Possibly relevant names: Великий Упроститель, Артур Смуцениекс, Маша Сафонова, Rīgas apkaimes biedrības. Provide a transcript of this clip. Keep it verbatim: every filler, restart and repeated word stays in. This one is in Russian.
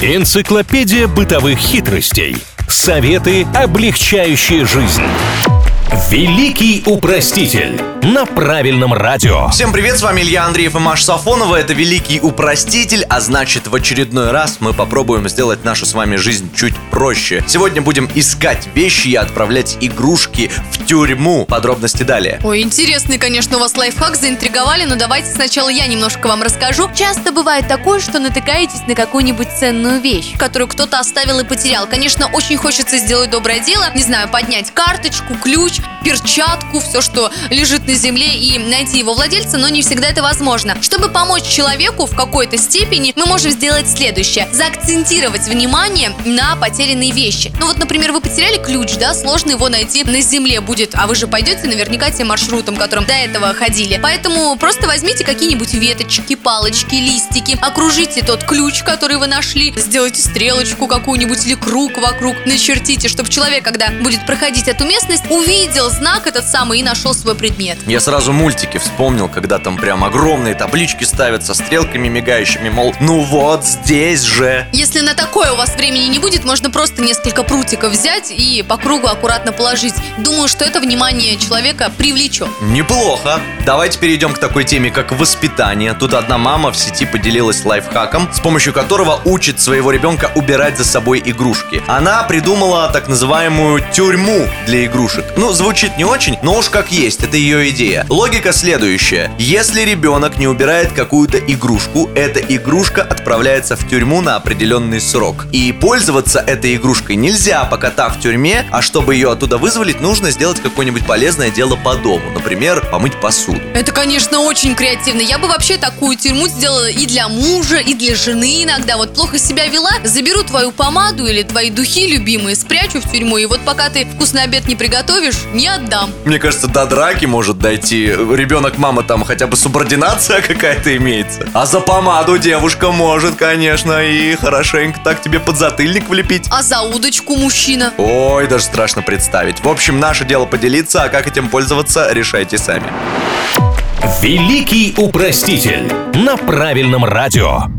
Энциклопедия бытовых хитростей. Советы, облегчающие жизнь. Великий Упроститель на правильном радио. Всем привет, с вами Илья Андреев и Маша Сафонова. Это Великий Упроститель, а значит, в очередной раз мы попробуем сделать нашу с вами жизнь чуть проще. Сегодня будем искать вещи и отправлять игрушки в тюрьму. Подробности далее. Ой, интересный, конечно, у вас лайфхак, заинтриговали, но давайте сначала я немножко вам расскажу. Часто бывает такое, что натыкаетесь на какую-нибудь ценную вещь, которую кто-то оставил и потерял. Конечно, очень хочется сделать доброе дело, не знаю, поднять карточку, ключ, перчатку, все, что лежит на земле, и найти его владельца, но не всегда это возможно. Чтобы помочь человеку в какой-то степени, мы можем сделать следующее. Заакцентировать внимание на потерянные вещи. Ну вот, например, вы потеряли ключ, да, сложно его найти на земле будет, а вы же пойдете наверняка тем маршрутом, которым до этого ходили. Поэтому просто возьмите какие-нибудь веточки, палочки, листики, окружите тот ключ, который вы нашли, сделайте стрелочку какую-нибудь или круг вокруг, начертите, чтобы человек, когда будет проходить эту местность, увидел знак этот самый и нашел свой предмет. Я сразу мультики вспомнил, когда там прям огромные таблички ставят со стрелками мигающими, мол, ну вот здесь же. Если на такое у вас времени не будет, можно просто несколько прутиков взять и по кругу аккуратно положить. Думаю, что это внимание человека привлечет. Неплохо. Давайте перейдем к такой теме, как воспитание. Тут одна мама в сети поделилась лайфхаком, с помощью которого учит своего ребенка убирать за собой игрушки. Она придумала так называемую тюрьму для игрушек. Ну, звучит не очень, но уж как есть, это ее идея. Логика следующая. Если ребенок не убирает какую-то игрушку, эта игрушка отправляется в тюрьму на определенный срок. И пользоваться этой игрушкой нельзя, пока та в тюрьме, а чтобы ее оттуда вызволить, нужно сделать какое-нибудь полезное дело по дому. Например, помыть посуду. Это, конечно, очень креативно. Я бы вообще такую тюрьму сделала и для мужа, и для жены иногда. Вот плохо себя вела, заберу твою помаду или твои духи любимые, спрячу в тюрьму, и вот пока ты вкусный обед не приготовишь, не отдам. Мне кажется, до драки может дойти. Ребенок, мама, там хотя бы субординация какая-то имеется. А за помаду девушка может, конечно, и хорошенько так тебе подзатыльник влепить. А за удочку мужчина. Ой, даже страшно представить. В общем, наше дело поделиться, а как этим пользоваться, решайте сами. Великий Упроститель на правильном радио.